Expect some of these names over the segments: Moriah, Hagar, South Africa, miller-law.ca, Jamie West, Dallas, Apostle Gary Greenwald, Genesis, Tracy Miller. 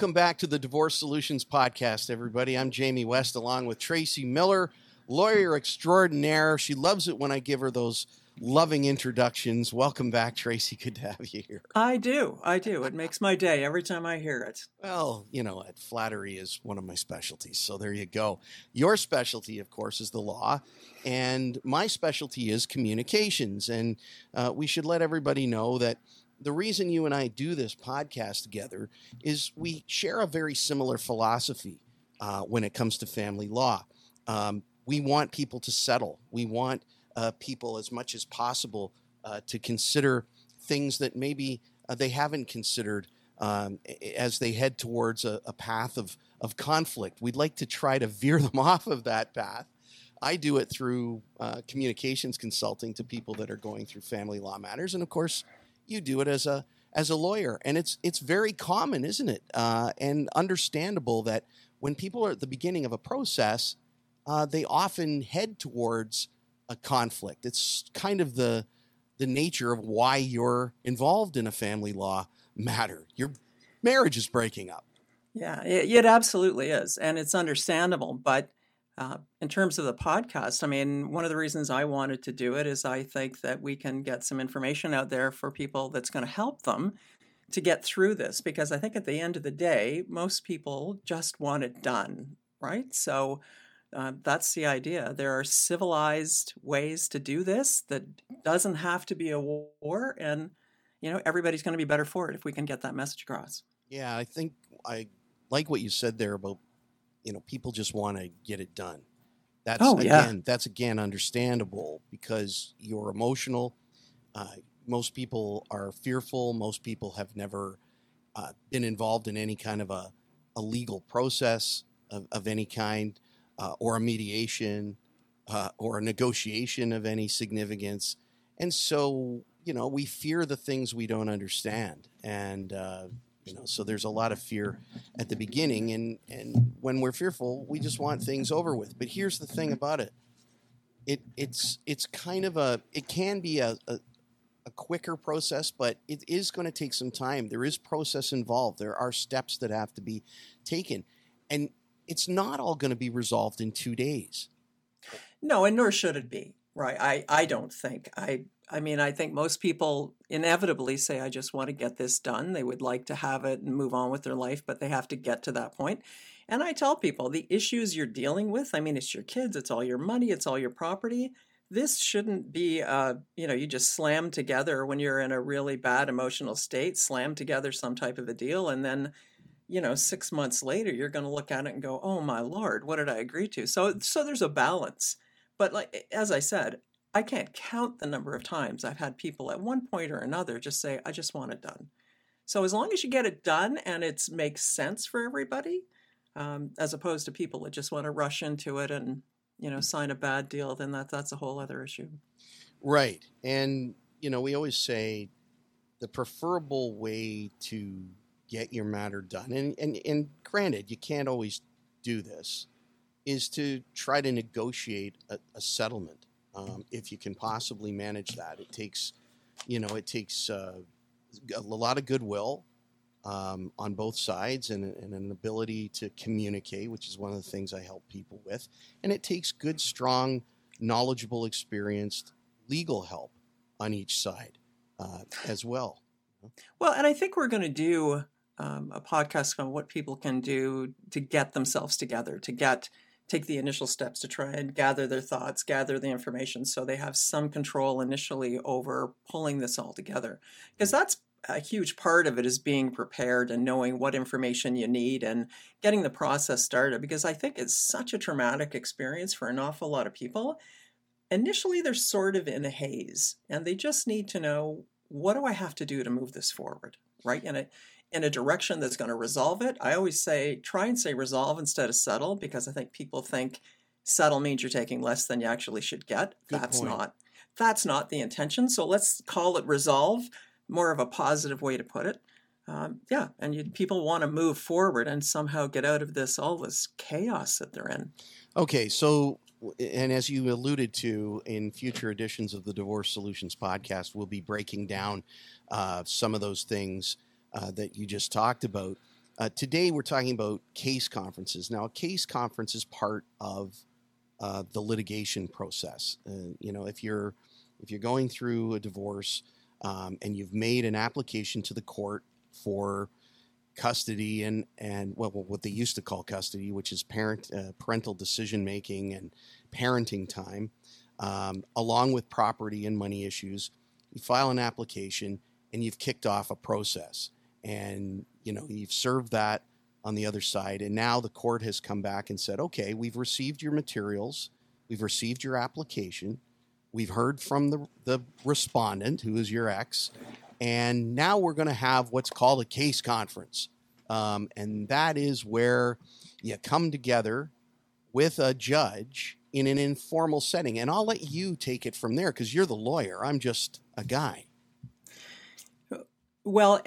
Welcome back to the Divorce Solutions Podcast, everybody. I'm Jamie West, along with Tracy Miller, lawyer extraordinaire. She loves it when I give her those loving introductions. Welcome back, Tracy. Good to have you here. I do. It makes my day every time I hear it. Well, you know, flattery is one of my specialties, so there you go. Your specialty, of course, is the law, and my specialty is communications. And we should let everybody know that the reason you and I do this podcast together is we share a very similar philosophy when it comes to family law. We want people to settle. We want people as much as possible to consider things that maybe they haven't considered as they head towards a path of conflict. We'd like to try to veer them off of that path. I do it through communications consulting to people that are going through family law matters, and of course, you do it as a lawyer, and it's very common, isn't it? And understandable that when people are at the beginning of a process, they often head towards a conflict. It's kind of the nature of why you're involved in a family law matter. Your marriage is breaking up. Yeah, it absolutely is, and it's understandable. But in terms of the podcast, I mean, one of the reasons I wanted to do it is I think that we can get some information out there for people that's going to help them to get through this, because I think at the end of the day, most people just want it done, right? So that's the idea. There are civilized ways to do this that doesn't have to be a war, and, you know, everybody's going to be better for it if we can get that message across. Yeah, I think I like what you said there about, you know, people just want to get it done. That's again understandable because you're emotional. Most people are fearful. Most people have never been involved in any kind of a legal process of any kind, or a mediation or a negotiation of any significance. And so, you know, we fear the things we don't understand. And you know, so there's a lot of fear at the beginning, and when we're fearful, we just want things over with. But here's the thing about it. It's kind of it can be a quicker process, but it is going to take some time. There is process involved. There are steps that have to be taken. And it's not all going to be resolved in 2 days. No, and nor should it be. Right. I don't think. I mean, I think most people inevitably say, I just want to get this done. They would like to have it and move on with their life, but they have to get to that point. And I tell people the issues you're dealing with, I mean, it's your kids, it's all your money, it's all your property. This shouldn't be, you know, you just slam together when you're in a really bad emotional state, slam together some type of a deal. And then, you know, 6 months later, you're going to look at it and go, oh my Lord, what did I agree to? So there's a balance. But like, as I said, I can't count the number of times I've had people at one point or another just say, I just want it done. So as long as you get it done and it makes sense for everybody, as opposed to people that just want to rush into it and, you know, sign a bad deal, then that's a whole other issue. Right. And, you know, we always say the preferable way to get your matter done, and granted, you can't always do this, is to try to negotiate a settlement. If you can possibly manage that, it takes a lot of goodwill on both sides and an ability to communicate, which is one of the things I help people with. And it takes good, strong, knowledgeable, experienced legal help on each side as well. Well, and I think we're going to do a podcast on what people can do to get themselves together, take the initial steps to try and gather their thoughts, gather the information so they have some control initially over pulling this all together. Because that's a huge part of it, is being prepared and knowing what information you need and getting the process started. Because I think it's such a traumatic experience for an awful lot of people. Initially, they're sort of in a haze and they just need to know, what do I have to do to move this forward, right? And in a direction that's going to resolve it. I always say, try and say resolve instead of settle, because I think people think settle means you're taking less than you actually should get. That's not the intention. So let's call it resolve, more of a positive way to put it. And people want to move forward and somehow get out of all this chaos that they're in. Okay, so, and as you alluded to, in future editions of the Divorce Solutions Podcast, we'll be breaking down some of those things that you just talked about. Today, we're talking about case conferences. Now, a case conference is part of the litigation process. If you're going through a divorce and you've made an application to the court for custody and what they used to call custody, which is parental decision making and parenting time, along with property and money issues, you file an application and you've kicked off a process. And, you've served that on the other side. And now the court has come back and said, okay, we've received your materials. We've received your application. We've heard from the respondent, who is your ex. And now we're going to have what's called a case conference. And that is where you come together with a judge in an informal setting. And I'll let you take it from there because you're the lawyer. I'm just a guy. Well,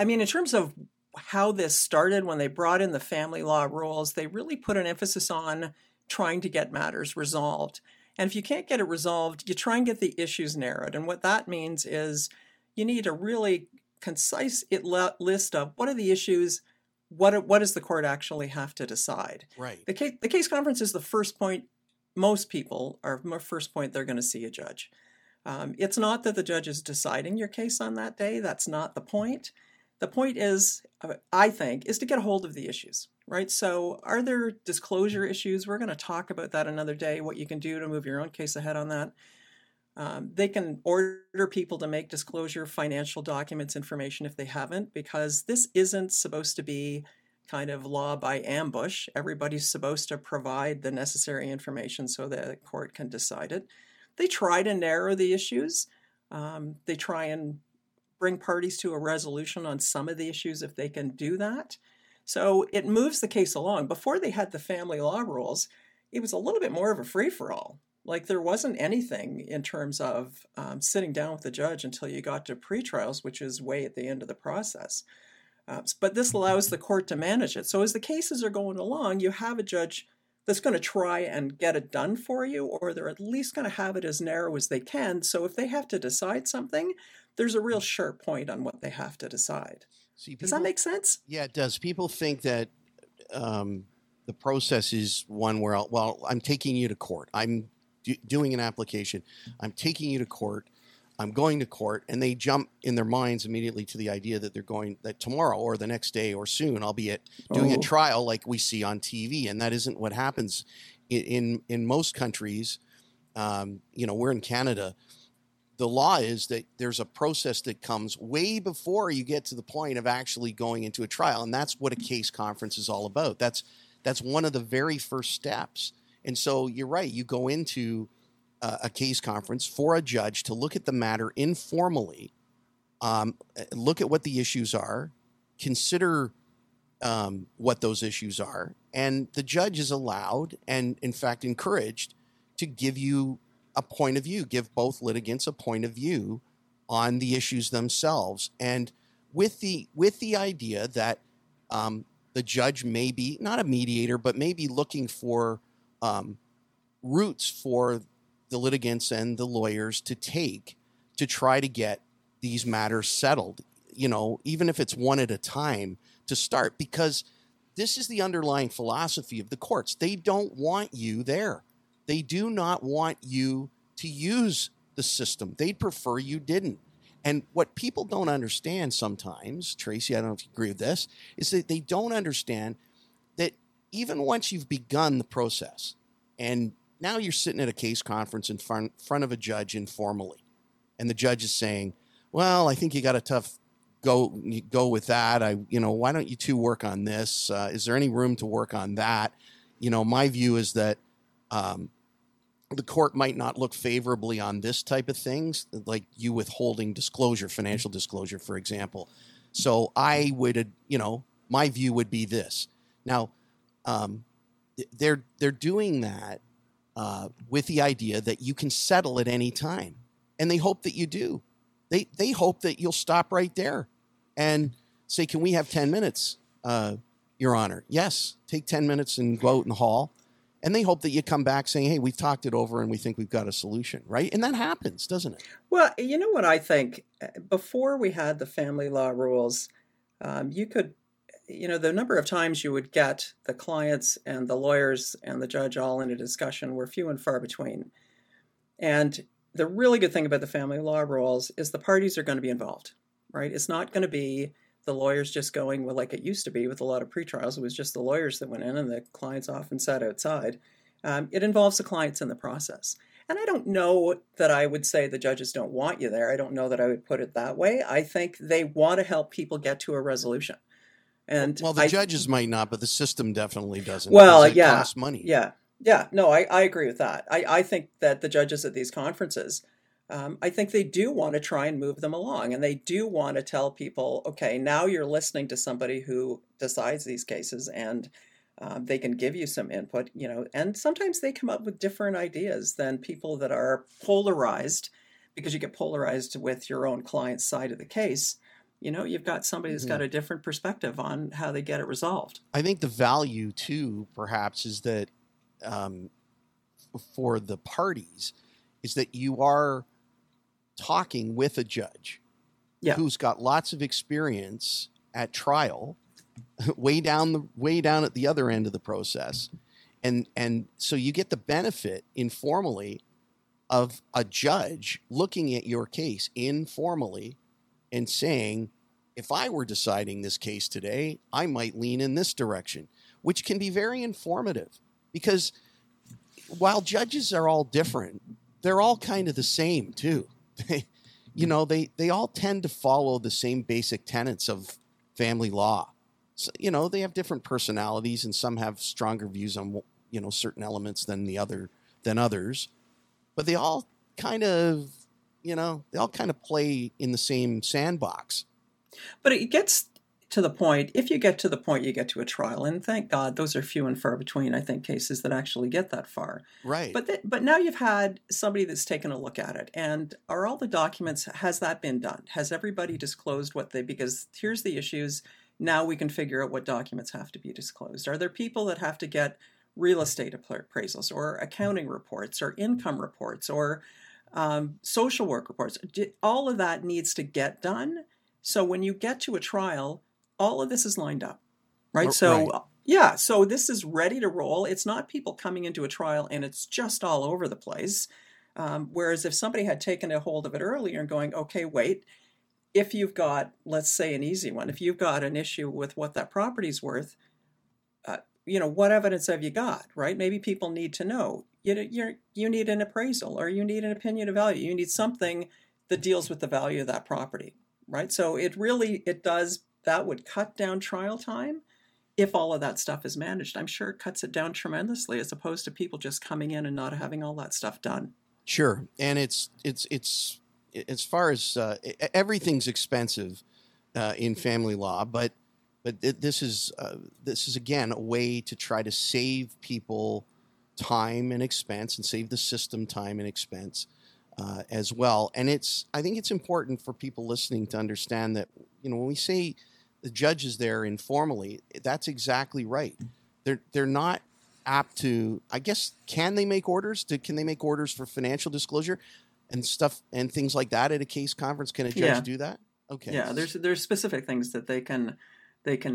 in terms of how this started, when they brought in the family law rules, they really put an emphasis on trying to get matters resolved. And if you can't get it resolved, you try and get the issues narrowed. And what that means is you need a really concise list of what are the issues, what does the court actually have to decide. Right. The case conference is the first point they're going to see a judge. It's not that the judge is deciding your case on that day. That's not the point. The point is, I think, is to get a hold of the issues, right? So are there disclosure issues? We're going to talk about that another day, what you can do to move your own case ahead on that. They can order people to make disclosure financial documents information if they haven't, because this isn't supposed to be kind of law by ambush. Everybody's supposed to provide the necessary information so that the court can decide it. They try to narrow the issues. They try and bring parties to a resolution on some of the issues if they can do that. So it moves the case along. Before they had the family law rules, it was a little bit more of a free-for-all. Like there wasn't anything in terms of sitting down with the judge until you got to pretrials, which is way at the end of the process. But this allows the court to manage it. So as the cases are going along, you have a judge that's going to try and get it done for you, or they're at least going to have it as narrow as they can. So if they have to decide something, there's a real sharp point on what they have to decide. Does that make sense? Yeah, it does. People think that the process is one where, I'm taking you to court. I'm doing an application. I'm taking you to court. I'm going to court. And they jump in their minds immediately to the idea that that tomorrow or the next day or soon, I'll be doing a trial like we see on TV. And that isn't what happens in most countries. We're in Canada. The law is that there's a process that comes way before you get to the point of actually going into a trial. And that's what a case conference is all about. That's one of the very first steps. And so you're right. You go into a case conference for a judge to look at the matter informally, look at what the issues are, consider what those issues are. And the judge is allowed and, in fact, encouraged to give you a point of view, give both litigants a point of view on the issues themselves. And with the idea that the judge may be not a mediator, but may be looking for routes for the litigants and the lawyers to take to try to get these matters settled, even if it's one at a time to start, because this is the underlying philosophy of the courts. They don't want you there. They do not want you to use the system. They'd prefer you didn't. And what people don't understand sometimes, Tracy, I don't know if you agree with this, is that they don't understand that even once you've begun the process and now you're sitting at a case conference in front of a judge informally, and the judge is saying, well, I think you got a tough go with that. Why don't you two work on this? Is there any room to work on that? My view is that the court might not look favorably on this type of things, like you withholding disclosure, financial disclosure, for example. So I would, my view would be this. Now, they're doing that with the idea that you can settle at any time, and they hope that you do. They hope that you'll stop right there and say, "Can we have 10 minutes, Your Honor?" Yes, take 10 minutes and go out in the hall. And they hope that you come back saying, hey, we've talked it over and we think we've got a solution, right? And that happens, doesn't it? Well, you know what I think? Before we had the family law rules, You could, the number of times you would get the clients and the lawyers and the judge all in a discussion were few and far between. And the really good thing about the family law rules is the parties are going to be involved, right? It's not going to be the lawyers just going, well, like it used to be with a lot of pretrials, it was just the lawyers that went in and the clients often sat outside. It involves the clients in the process. And I don't know that I would say the judges don't want you there. I don't know that I would put it that way. I think they want to help people get to a resolution. And well, the judges might not, but the system definitely doesn't. Well, it costs money. Yeah. No, I agree with that. I think that the judges at these conferences, I think they do want to try and move them along. And they do want to tell people, okay, now you're listening to somebody who decides these cases and they can give you some input, and sometimes they come up with different ideas than people that are polarized, because you get polarized with your own client's side of the case. You've got somebody that's got a different perspective on how they get it resolved. I think the value too, perhaps, is that for the parties is that you are talking with a judge who's got lots of experience at trial, way down at the other end of the process. And so you get the benefit informally of a judge looking at your case informally and saying, if I were deciding this case today, I might lean in this direction, which can be very informative because while judges are all different, they're all kind of the same too. They all tend to follow the same basic tenets of family law. So, they have different personalities and some have stronger views on, certain elements than others, but they all kind of, play in the same sandbox. But it gets to the point, if you get to the point, you get to a trial. And thank God, those are few and far between, I think, cases that actually get that far. Right. But now you've had somebody that's taken a look at it. And are all the documents, has that been done? Has everybody disclosed because here's the issues. Now we can figure out what documents have to be disclosed. Are there people that have to get real estate appraisals or accounting reports or income reports or social work reports? All of that needs to get done. So when you get to a trial, all of this is lined up, right? So this is ready to roll. It's not people coming into a trial and it's just all over the place. Whereas if somebody had taken a hold of it earlier and going, okay, wait, if you've got, let's say an easy one, if you've got an issue with what that property's worth, what evidence have you got, right? Maybe people need to know, you need an appraisal or you need an opinion of value. You need something that deals with the value of that property, right? So that would cut down trial time if all of that stuff is managed. I'm sure it cuts it down tremendously as opposed to people just coming in and not having all that stuff done. Sure. And it's as far as everything's expensive in family law, but this is again a way to try to save people time and expense and save the system time and expense as well. And I think it's important for people listening to understand that when we say the judge is there informally, that's exactly right. They're not apt to. I guess can they make orders for financial disclosure? And stuff and things like that at a case conference, can a judge do that? Okay. Yeah, there's specific things that they can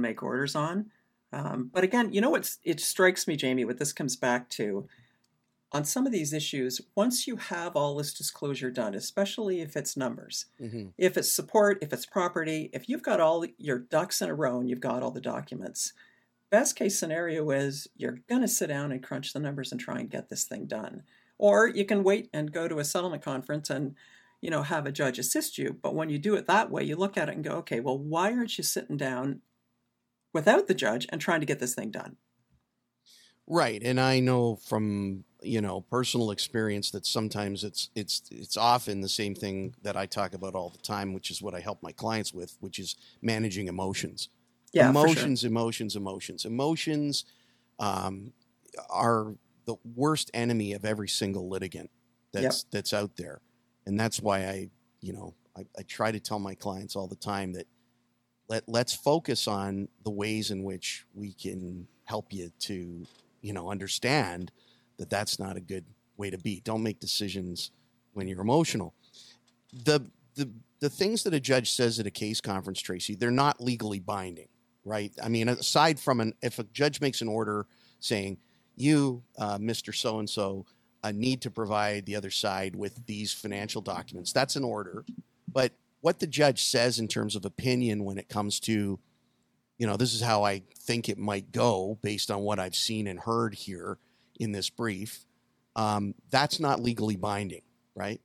make orders on. But again, it strikes me, Jamie, what this comes back to on some of these issues. Once you have all this disclosure done, especially if it's numbers, if it's support, if it's property, if you've got all your ducks in a row and you've got all the documents, best case scenario is you're going to sit down and crunch the numbers and try and get this thing done. Or you can wait and go to a settlement conference and, have a judge assist you. But when you do it that way, you look at it and go, okay, well, why aren't you sitting down without the judge and trying to get this thing done? Right. And I know from, personal experience that sometimes it's often the same thing that I talk about all the time, which is what I help my clients with, which is managing emotions. Yeah, emotions are the worst enemy of every single litigant that's out there. And that's why I try to tell my clients all the time that let's focus on the ways in which we can help you to, understand that that's not a good way to be. Don't make decisions when you're emotional. The the things that a judge says at a case conference, Tracy, they're not legally binding, right? I mean, aside from if a judge makes an order saying, you, Mr. So-and-so, need to provide the other side with these financial documents, that's an order. But what the judge says in terms of opinion when it comes to, you know, this is how I think it might go based on what I've seen and heard here in this brief, that's not legally binding, right?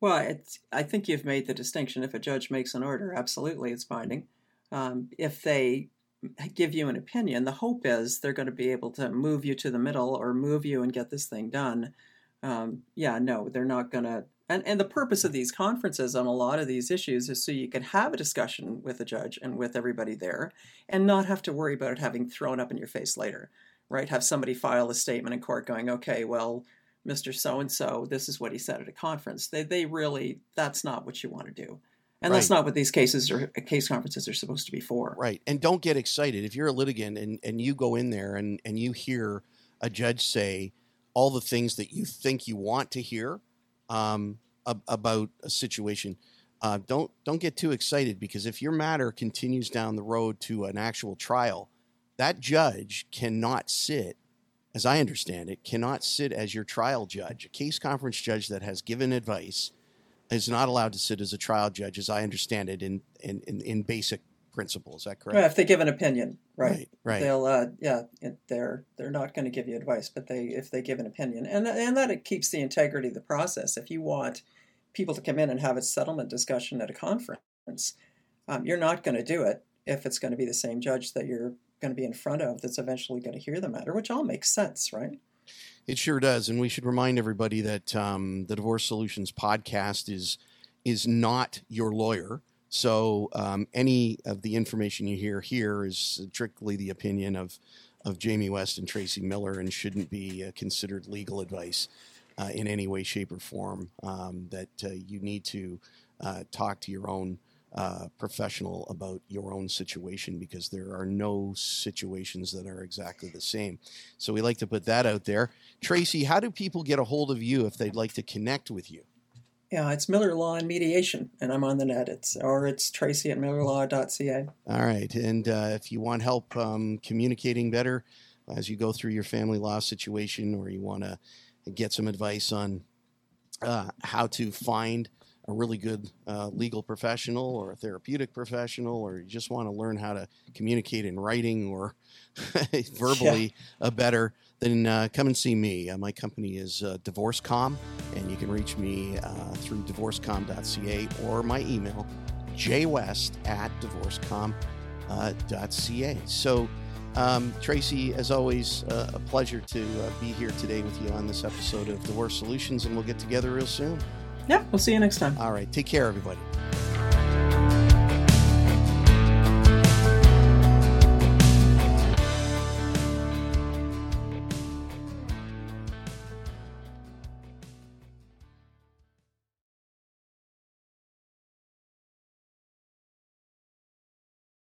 Well, I think you've made the distinction. If a judge makes an order, absolutely it's binding. If they give you an opinion, the hope is they're going to be able to move you to the middle or move you and get this thing done. They're not going to. And the purpose of these conferences on a lot of these issues is so you can have a discussion with the judge and with everybody there and not have to worry about it having thrown up in your face later, right? Have somebody file a statement in court going, okay, well, Mr. So-and-so, this is what he said at a conference. They really, that's not what you want to do. And Right. That's not what these cases or case conferences are supposed to be for. Right. And don't get excited. If you're a litigant and you go in there and you hear a judge say all the things that you think you want to hear about a situation, don't get too excited, because if your matter continues down the road to an actual trial, that judge cannot sit, as I understand it, cannot sit as your trial judge. A case conference judge that has given advice is not allowed to sit as a trial judge, as I understand it, in basic principle. Is that correct? Well, if they give an opinion, right. They'll, they're not going to give you advice, but if they give an opinion, and that it keeps the integrity of the process. If you want people to come in and have a settlement discussion at a conference, you're not going to do it if it's going to be the same judge that you're going to be in front of that's eventually going to hear the matter, which all makes sense, right? It sure does. And we should remind everybody that the Divorce Solutions podcast is not your lawyer. So any of the information you hear here is strictly the opinion of Jamie West and Tracy Miller and shouldn't be considered legal advice in any way, shape, or form, that you need to talk to your own professional about your own situation, because there are no situations that are exactly the same. So we like to put that out there. Tracy, how do people get a hold of you if they'd like to connect with you? Yeah, it's Miller Law and Mediation, and I'm on the net. It's Tracy at miller-law.ca. All right. And if you want help communicating better as you go through your family law situation, or you want to get some advice on how to find a really good legal professional or a therapeutic professional, or you just want to learn how to communicate in writing or verbally better, then come and see me. My company is DivorceCom, and you can reach me through divorcecom.ca or my email, jwest@divorcecom.ca. So, Tracy, as always, a pleasure to be here today with you on this episode of Divorce Solutions, and we'll get together real soon. Yeah, we'll see you next time. All right. Take care, everybody.